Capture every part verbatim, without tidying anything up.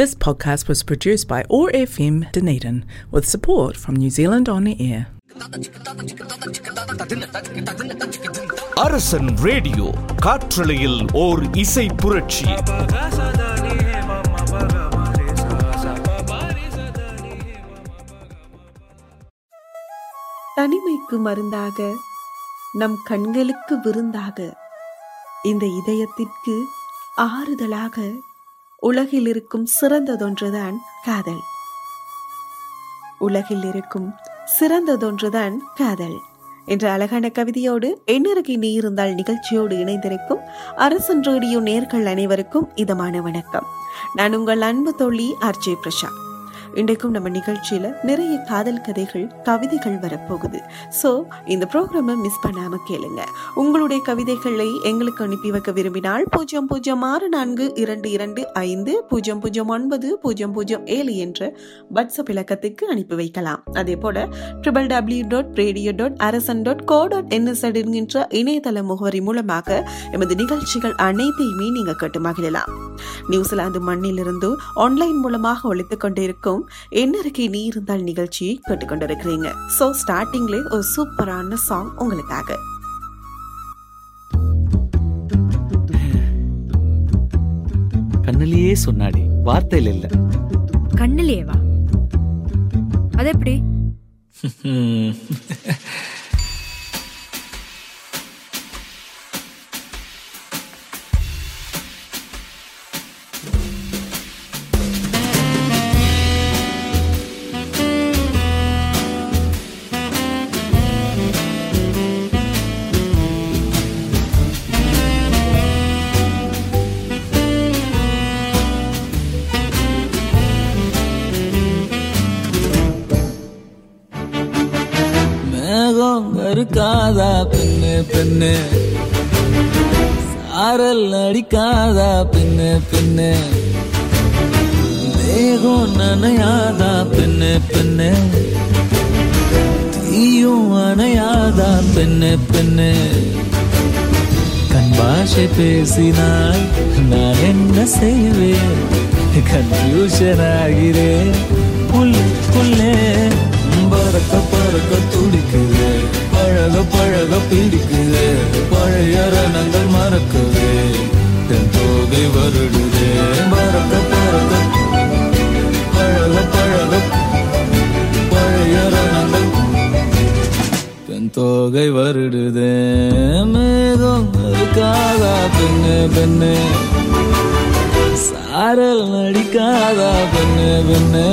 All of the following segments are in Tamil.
This podcast was produced by O R F M Dunedin with support from New Zealand On Air. அரசன் ரேடியோ காற்றலையில் ஓர் இசை புரட்சி. தனிமைக்கு மருந்தாக, நம் கண்களுக்கு விருந்தாக, இந்த இதயத்திற்கு ஆறுதலாக உலகில் இருக்கும் சிறந்ததொன்றுதான் காதல். உலகில் இருக்கும் சிறந்ததொன்றுதான் காதல் என்ற அழகான கவிதையோடு என்னருக்கு நீ இருந்தால் நிகழ்ச்சியோடு இணைந்திருக்கும் அரசன் ரேடியோ நேயர்கள் அனைவருக்கும் இதமான வணக்கம். நான் உங்கள் அன்பு தோழி ஆர்ஜே பிரசா. இன்றைக்கும் நம்ம நிகழ்ச்சியில நிறைய காதல் கதைகள், கவிதைகள் வரப்போகுது. ஸோ இந்த ப்ரோக்ராமை மிஸ் பண்ணாம கேளுங்க. உங்களுடைய கவிதைகளை எங்களுக்கு அனுப்பி வைக்க விரும்பினால் பூஜ்ஜியம் பூஜ்ஜியம் ஆறு நான்கு இரண்டு இரண்டு ஐந்து பூஜ்ஜியம் பூஜ்ஜியம் ஒன்பது பூஜ்ஜியம் பூஜ்ஜியம் ஏழு என்ற வாட்ஸ்அப் இலக்கத்துக்கு அனுப்பி வைக்கலாம். அதே போல triple W dot radio dot Arasan dot co dot என்எஸ்எட் என்கின்ற இணையதள முகவரி மூலமாக எமது நிகழ்ச்சிகள் அனைத்தையுமே நீங்க கேட்டு மகிழலாம். நியூசிலாந்து மண்ணிலிருந்து ஆன்லைன் மூலமாக ஒழித்துக் கொண்டிருக்கும் என்னருக்கு நீ இருந்தால் நிகழ்ச்சியை கேட்டுக்கொண்டிருக்கிறீங்க. சோ ஸ்டார்டிங்ல ஒரு சூப்பரான சாங் உங்களுக்காக. கண்ணிலேயே சொன்னாடி, வார்த்தையில இல்ல, கண்ணிலேயே வா. அது எப்படி? இருக்காதா பின்னு பின்னு சாரல் அடிக்காதா பின்னு பின்னு தேகம் நனையாதா பின்னு பின்னு தீயும் அணையாதா பின்னு பின்னு கண் பாஷை பேசினால் நான் என்ன செய்வேன்? கன்ஃபியூஷன் ஆகிறேன். புல்லு புல்லே பறக்க பறக்க துடிக்குது, பழக பழக பிடிக்குது, பழைய ரணங்கள் மறக்குது, தன் தோகை வருடுது. பறக்க பறக்க பழக பழக பழைய ரணங்கள் தன் தோகை வருடுது. மேகம் இருக்காதா பெண்ணு பெண்ணு சாரல் நடிக்காதா பெண்ணு பெண்ணு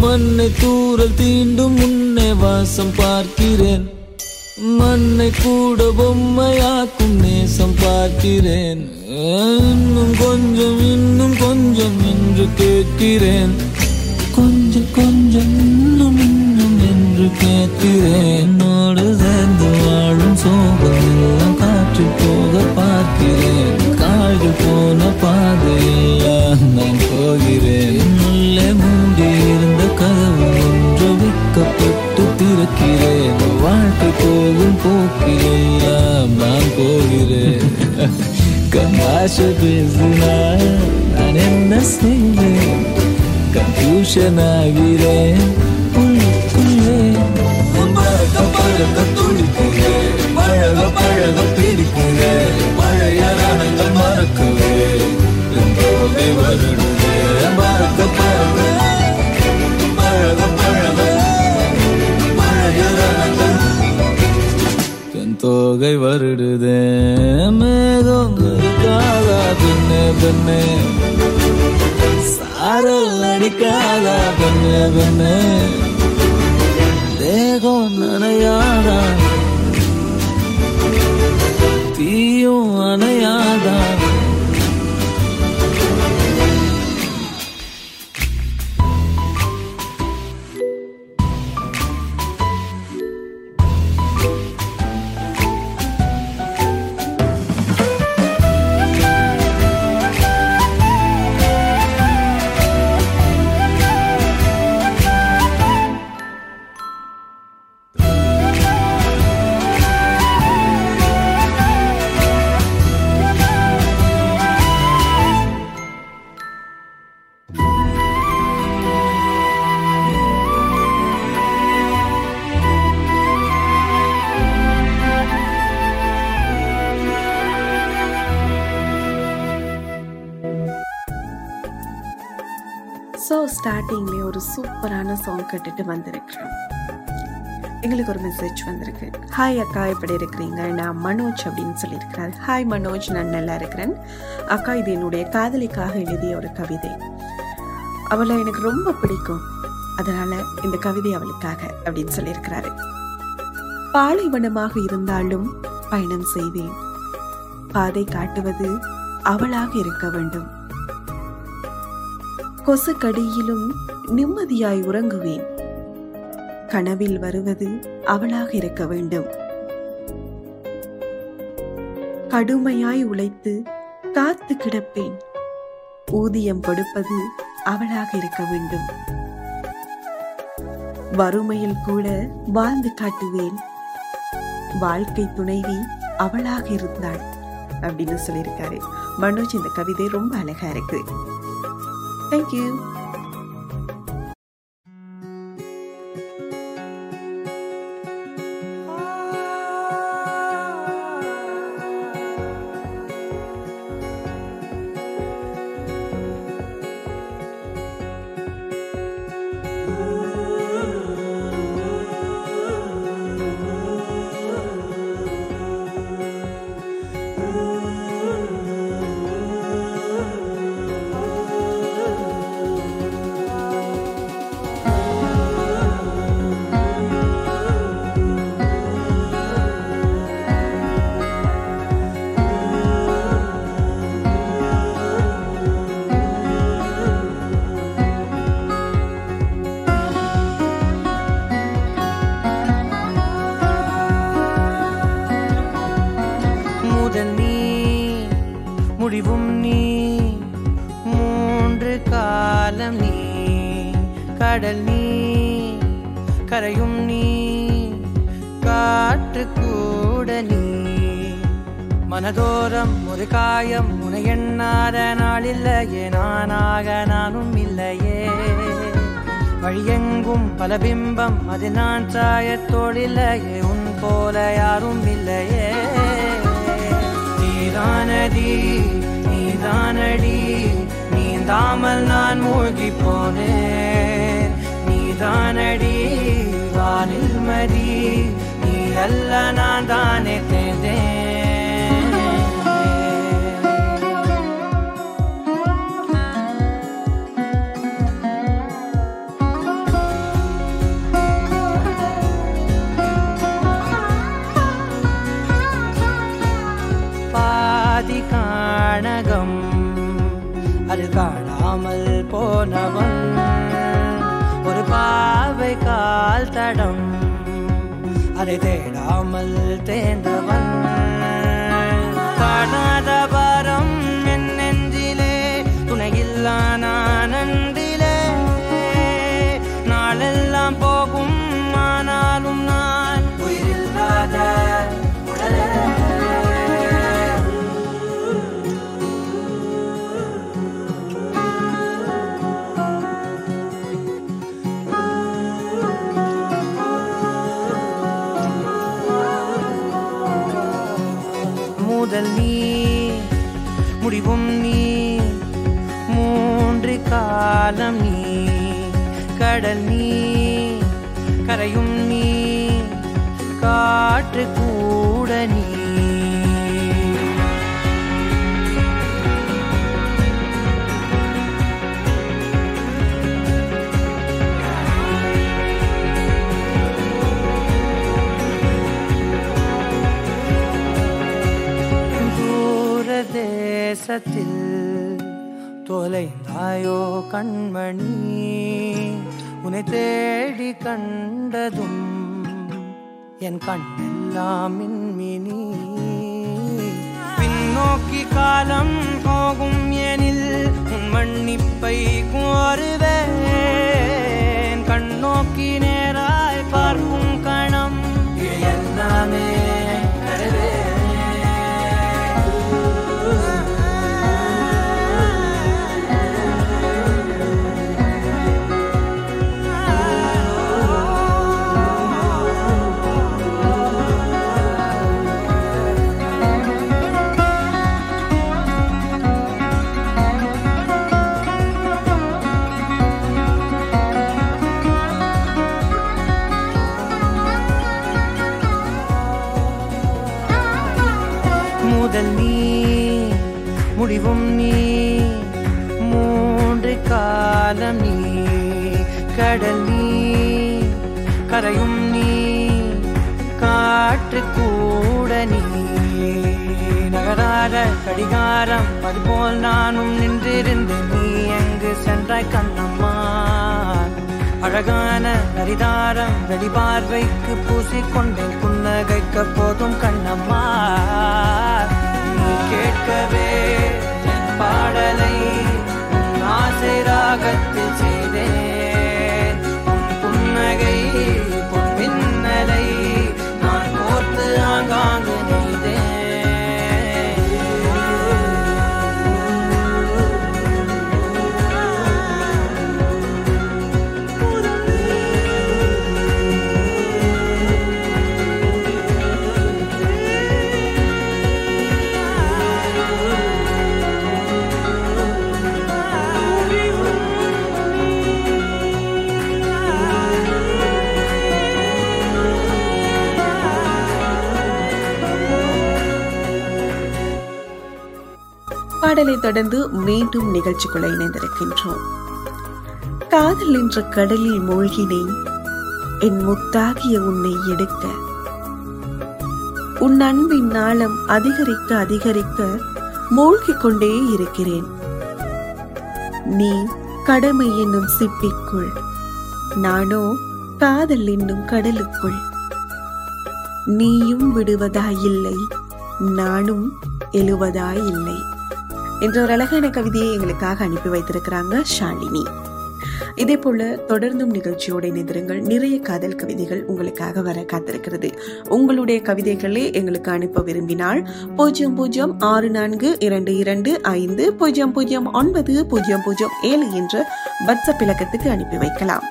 மண்ணை தூரல் தீண்டும் முன்னே வாசம் பார்க்கிறேன். மண்ணை கூட பொம்மையாக்கும் நேசம் பார்க்கிறேன். இன்னும் கொஞ்சம் இன்னும் கொஞ்சம் என்று கேட்கிறேன். கொஞ்சம் கொஞ்சம் இன்னும் இன்னும் என்று கேட்கிறேன். நோடு சேர்ந்து வாழும் சோகம் எல்லாம் காற்று போக பார்க்கிறேன். கால்கள் போன பாதையெல்லாம் நான் போகிறேன். உள்ளே மூடி இருந்த கதவு ஒன்று விற்கப்பட்டு திறக்கிறேன். வாழ்க்கை போகும் போக்கிலாம் நான் போகிறேன். கண்ணாசை பேசினால் நான் என்ன செய்வேன்? கன்ஃபியூஷன் ஆகிறேன். பழக பழக பிடிக்குது, பழைய ரணங்கள் மறக்குது, தோகை வருடுது. பழக பழக பழக பழக பழைய ரணங்கள் தோகை வருடுதே, மேகங்கள் காதா பெண்ணே பெண்ணே, சாரல் அடிக்காதா பெண்ணே பெண்ணே, தேகம் நனையாதா தீயும் அணையாதா. ஸோ ஸ்டார்டிங்லேயே ஒரு சூப்பரான சாங் கேட்டுட்டு வந்திருக்கிறேன். எங்களுக்கு ஒரு மெசேஜ் வந்திருக்கு. ஹாய் அக்கா, எப்படி இருக்கிறீங்க? நான் மனோஜ் அப்படின்னு சொல்லியிருக்கிறார். ஹாய் மனோஜ், நான் நல்லா இருக்கிறேன் அக்கா. இது என்னுடைய காதலிக்காக எழுதிய ஒரு கவிதை. அவளை எனக்கு ரொம்ப பிடிக்கும், அதனால் இந்த கவிதை அவளுக்காக அப்படின்னு சொல்லியிருக்கிறாரு. பாலைவனமாக இருந்தாலும் பயணம் செய்வேன், பாதை காட்டுவது அவளாக இருக்க வேண்டும். கொசுக்கடியிலும் நிம்மதியாய் உறங்குவேன், கனவில் வருவது அவளாக இருக்க வேண்டும். கடுமையாய் உழைத்து காத்து கிடப்பேன், ஊதியம் கொடுப்பது அவளாக இருக்க வேண்டும். வறுமையில் கூட வாழ்ந்து காட்டுவேன், வாழ்க்கை துணைவி அவளாக இருந்தாள் அப்படின்னு சொல்லியிருக்காரு மனோஜ். இந்த கவிதை ரொம்ப அழகா இருக்கு. Thank you. கடல் நீ, கரையும் நீ, காற்று கூட நீ. மனதோரம் ஒரு காயம், உன எண்ணாத நாள் இல்லையே, நானாக நானும் இல்லையே. வழியெங்கும் பல பிம்பம், அது நான் சாயத்தோடு இல்லையே, உன் போல யாரும் இல்லையே. நீதானடி நீதானடி, நீந்தாமல் நான் மூழ்கி போனேன். தானடி வானில் மதி, நீ அல்ல நான் தானே தேந்தேன். பாதி காணகம் அது காணாமல் போனவன், ஒரு பாவை கால் தடம் அதை தேடாமல் தேர்ந்தவன். காணாத பாரம் என் நெஞ்சிலே, துணையில்லா நானன்றிலே. நாளெல்லாம் போகும், ஆனாலும் நான் உயிரில்லாத உடலே. முதல் நீ, முடிவும் நீ, மூன்று காலம் நீ, கடல் நீ, கரையும் நீ, காற்று கூட தொலைந்தாயோ கண்மணி, உன்னை தேடி கண்டதும் என் கண்ணெல்லாம் மின்மினி. பின்னோக்கி காலம் போகும் எனில் உன் மன்னிப்பை கோருவேன். கண்ணோக்கி நேராய் பார்க்கும் கணம் எல்லாமே முடிவும் நீ, மூன்று காலம் நீ, கடல் நீ, கரையும் நீ, காற்று கூட நீ. நகராத கடிகாரம் அதுபோல் நானும் நின்றிருந்து நீ எங்கு சென்றாய் கண்ணம்மா. அழகான நரிதாரம் வெளிபார்வைக்கு பூசிக்கொண்டேன் புன்னகைக்க போதும் கண்ணம்மா. கேட்கவே பாடலை ஆசிராகத்தில் செய்தேன். புன்னகை பொன்மின்னலை நான் கோர்த்து ஆங்காங்கு நெய்தேன். பாடலை தொடர்ந்து மீண்டும் நிகழ்ச்சிக்குள்ள இணைந்திருக்கின்றோம். காதல் என்ற கடலில் மூழ்கினேன், என் முத்தாகிய உன்னை எடுக்க. உன் அன்பின் நாளம் அதிகரிக்க அதிகரிக்க மூழ்கிக் கொண்டே இருக்கிறேன். நீ கடமை என்னும் சிப்பிக்குள், நானோ காதல் என்னும் கடலுக்குள். நீயும் விடுவதாயில்லை, நானும் எழுவதாயில்லை என்ற ஒரு அழகான கவிதையை எங்களுக்காக அனுப்பி வைத்திருக்கிறாங்க ஷாலினி. இதே போல தொடர்ந்தும் நிகழ்ச்சியோடு இணைந்திருங்கள். நிறைய காதல் கவிதைகள் உங்களுக்காக வர காத்திருக்கிறது. உங்களுடைய கவிதைகளை எங்களுக்கு அனுப்ப விரும்பினால் பூஜ்ஜியம் பூஜ்ஜியம் ஆறு நான்கு இரண்டு இரண்டு ஐந்து பூஜ்ஜியம் பூஜ்ஜியம் ஒன்பது பூஜ்ஜியம் பூஜ்ஜியம் ஏழு என்ற வாட்ஸ்அப் இலக்கத்துக்கு அனுப்பி வைக்கலாம்.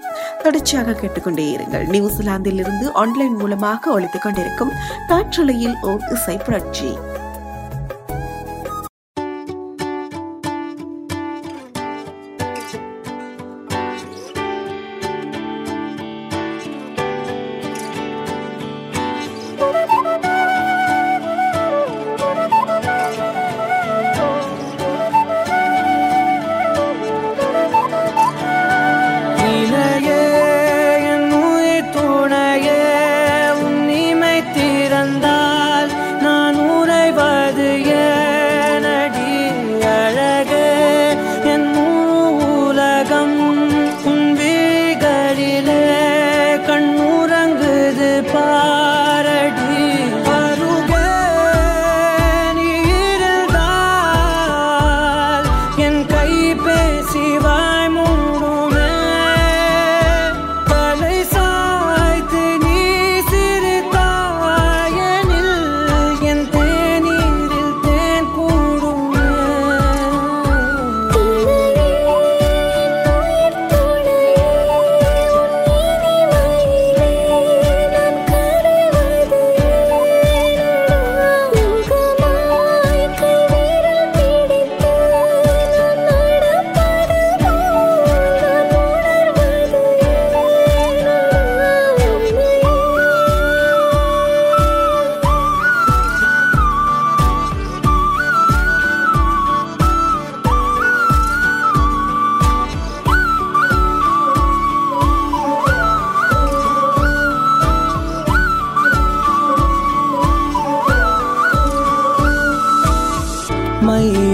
தொடர்ச்சியாக கேட்டுக்கொண்டே இருங்கள். நியூசிலாந்தில் இருந்து ஆன்லைன் மூலமாக ஒலித்துக் கொண்டிருக்கும் காற்றலையில் ஓர் இசை புரட்சி.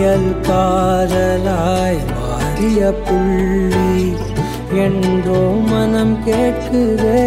புயல் காதலாய் மாறிய புள்ளி என்றோ மனம் கேட்குதே.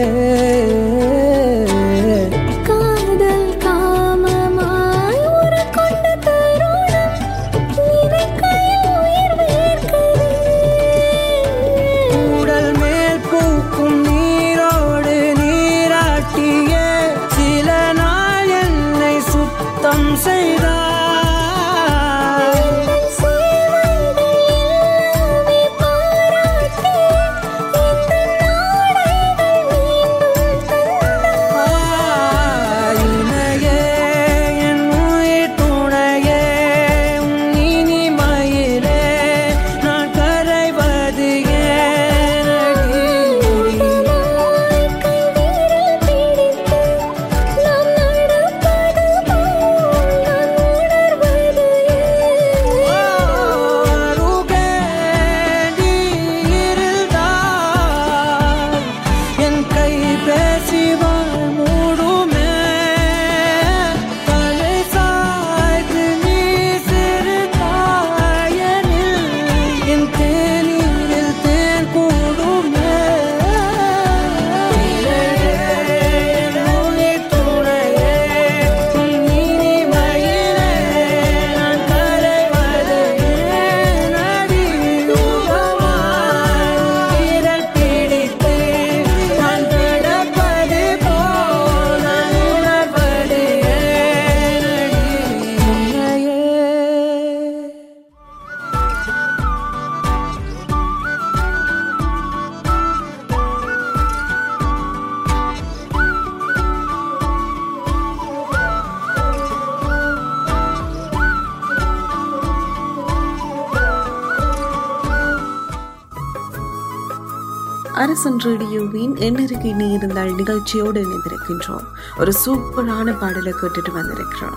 அரசன் ரேடியோவின் என்னருக்கு இனி இருந்தால் நிகழ்ச்சியோடு இணைந்திருக்கின்றோம். ஒரு சூப்பரான பாடலை கேட்டுட்டு வந்திருக்கிறோம்.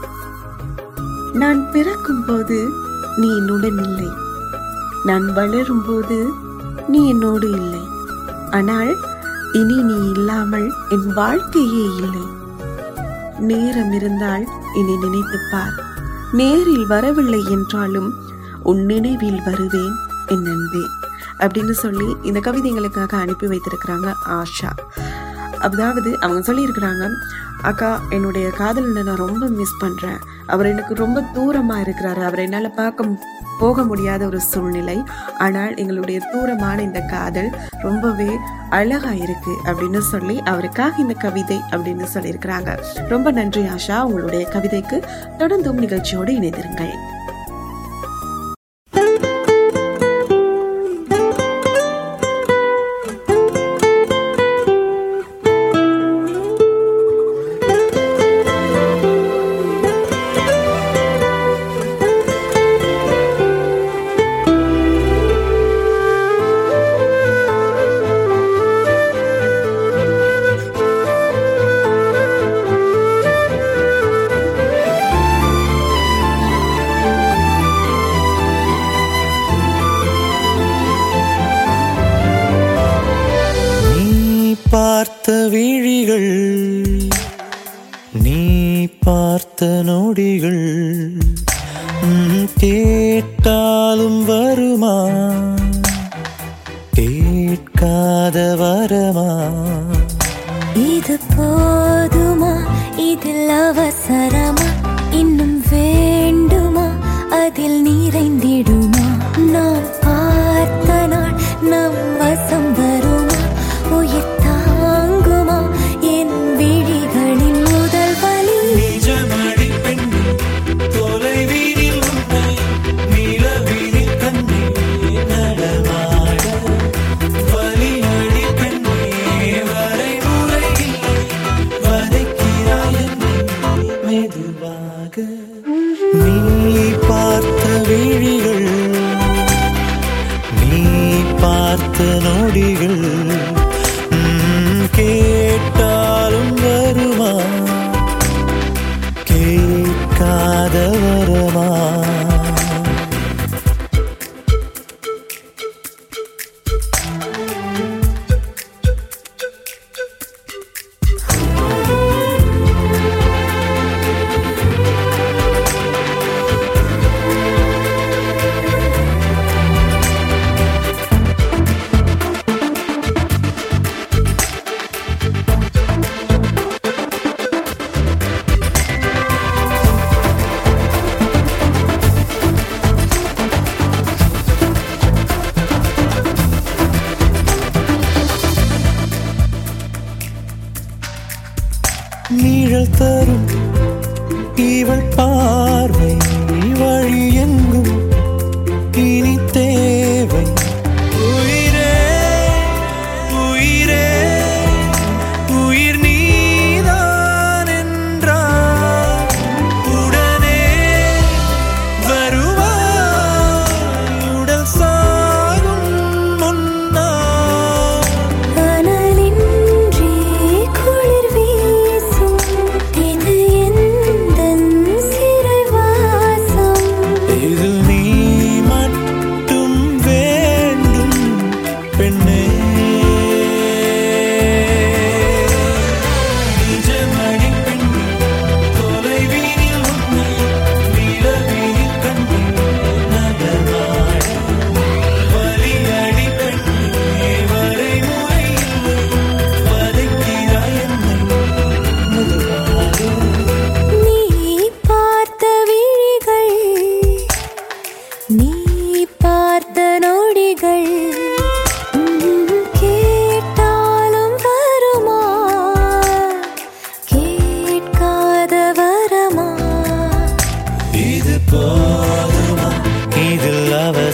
நான் பிறக்கும் போது நீ என்னுடன் இல்லை, நான் வளரும் போது நீ என்னோடு இல்லை, ஆனால் இனி நீ இல்லாமல் என் வாழ்க்கையே இல்லை. நேரம் இருந்தால் என்னை நினைத்துப்பார், நேரில் வரவில்லை என்றாலும் உன் நினைவில் வருவேன் என் அன்பே அப்படின்னு சொல்லி இந்த கவிதைங்களுக்காக அனுப்பி வைத்திருக்கிறாங்க ஆஷா. அதாவது அவங்க சொல்லியிருக்கிறாங்க, அக்கா என்னுடைய காதலனை நான் ரொம்ப மிஸ் பண்ணுறேன், அவர் எனக்கு ரொம்ப தூரமாக இருக்கிறாரு, அவர் என்னால் பார்க்க போக முடியாத ஒரு சூழ்நிலை, ஆனால் எங்களுடைய தூரமான இந்த காதல் ரொம்பவே அழகாக இருக்குது அப்படின்னு சொல்லி அவருக்காக இந்த கவிதை அப்படின்னு சொல்லியிருக்கிறாங்க. ரொம்ப நன்றி ஆஷா, உங்களுடைய கவிதைக்கு. தொடர்ந்தும் நிகழ்ச்சியோடு இணைந்திருங்கள்.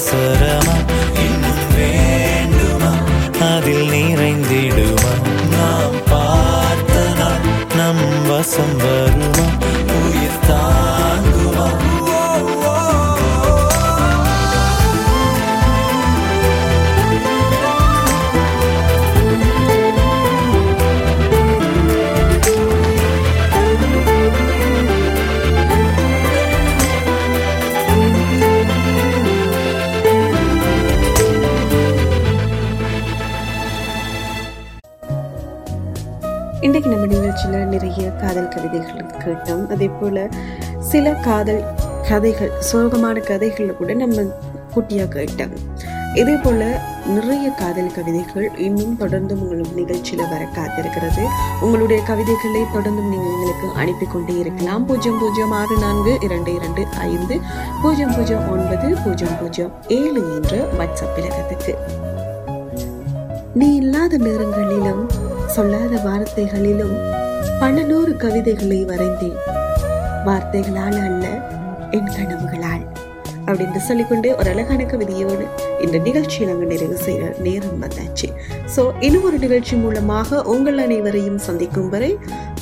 அவசரமா இன்னும் வேண்டுமா, அதில் நிறைந்திடுமா, நாம் பார்த்த நாள் நம் வசம் வருமா, உயிர் தாங்குமா. இன்றைக்கு நம்ம நிகழ்ச்சியில் நிறைய காதல் கவிதைகள் கேட்டோம். அதே போல் சில காதல் கதைகள், சோகமான கதைகளை கூட நம்ம குட்டியாக கேட்டோம். இதே போல் நிறைய காதல் கவிதைகள் இன்னும் தொடர்ந்து உங்களுக்கு நிகழ்ச்சியில் வர காத்திருக்கிறது. உங்களுடைய கவிதைகளை தொடர்ந்தும் நீங்கள் எங்களுக்கு அனுப்பி கொண்டே இருக்கலாம். பூஜ்ஜியம் பூஜ்ஜியம் ஆறு நான்கு இரண்டு இரண்டு ஐந்து பூஜ்ஜியம் பூஜ்ஜியம் ஒன்பது பூஜ்ஜியம் பூஜ்ஜியம் ஏழு என்ற வாட்ஸ்அப் இலக்கத்துக்கு. நீ இல்லாத நேரங்களிலும் சொல்லாத வார்த்தைகளிலும் பல நூறு கவிதைகளை வரைந்தேன், வார்த்தைகளால் அல்ல என் கனவுகளால் அப்படின்னு சொல்லிக்கொண்டு ஒரு அழகான கவிதையோடு இந்த நிகழ்ச்சியை நாங்கள் நிறைவு செய்ய நேரம் வந்தாச்சு. ஸோ இன்னும் ஒரு நிகழ்ச்சி மூலமாக உங்கள் அனைவரையும் சந்திக்கும் வரை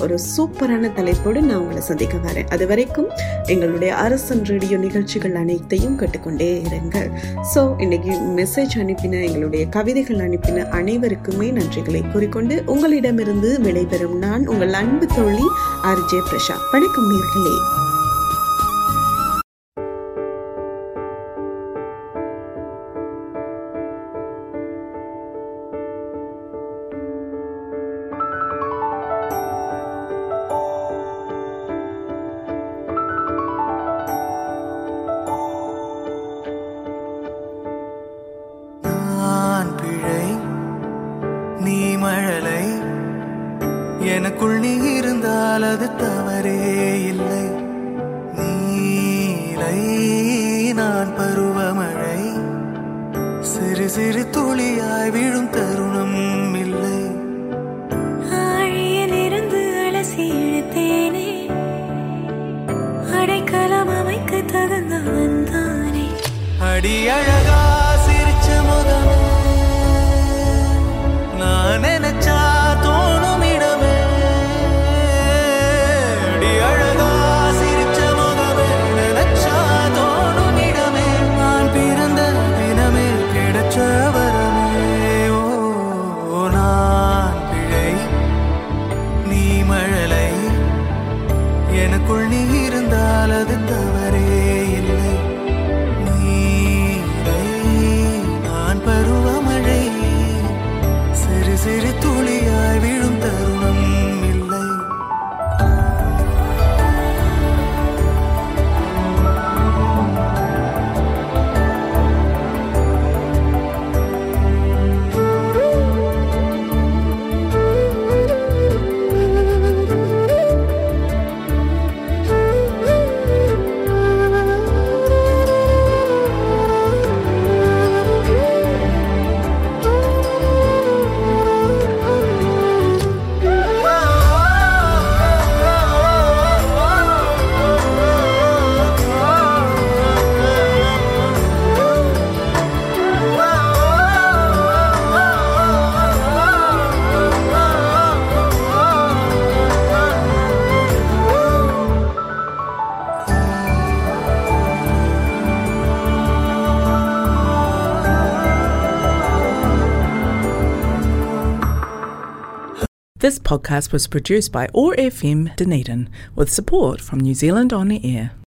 ஒரு சூப்பரான தலைப்போடு நான் உங்களை சந்திக்க வரேன். அது வரைக்கும் எங்களுடைய அரசன் ரேடியோ நிகழ்ச்சிகள் அனைத்தையும் கேட்டுக்கொண்டே இருங்கள். ஸோ இன்னைக்கு மெசேஜ் அனுப்பின, எங்களுடைய கவிதைகள் அனுப்பின அனைவருக்குமே நன்றிகளை கூறிக்கொண்டு உங்களிடமிருந்து விடைபெறும் நான் உங்கள் அன்பு தோழி ஆர்ஜே பிரஷா. வணக்கம் நேர்களே. This podcast was produced by O R F M Dunedin with support from New Zealand On Air.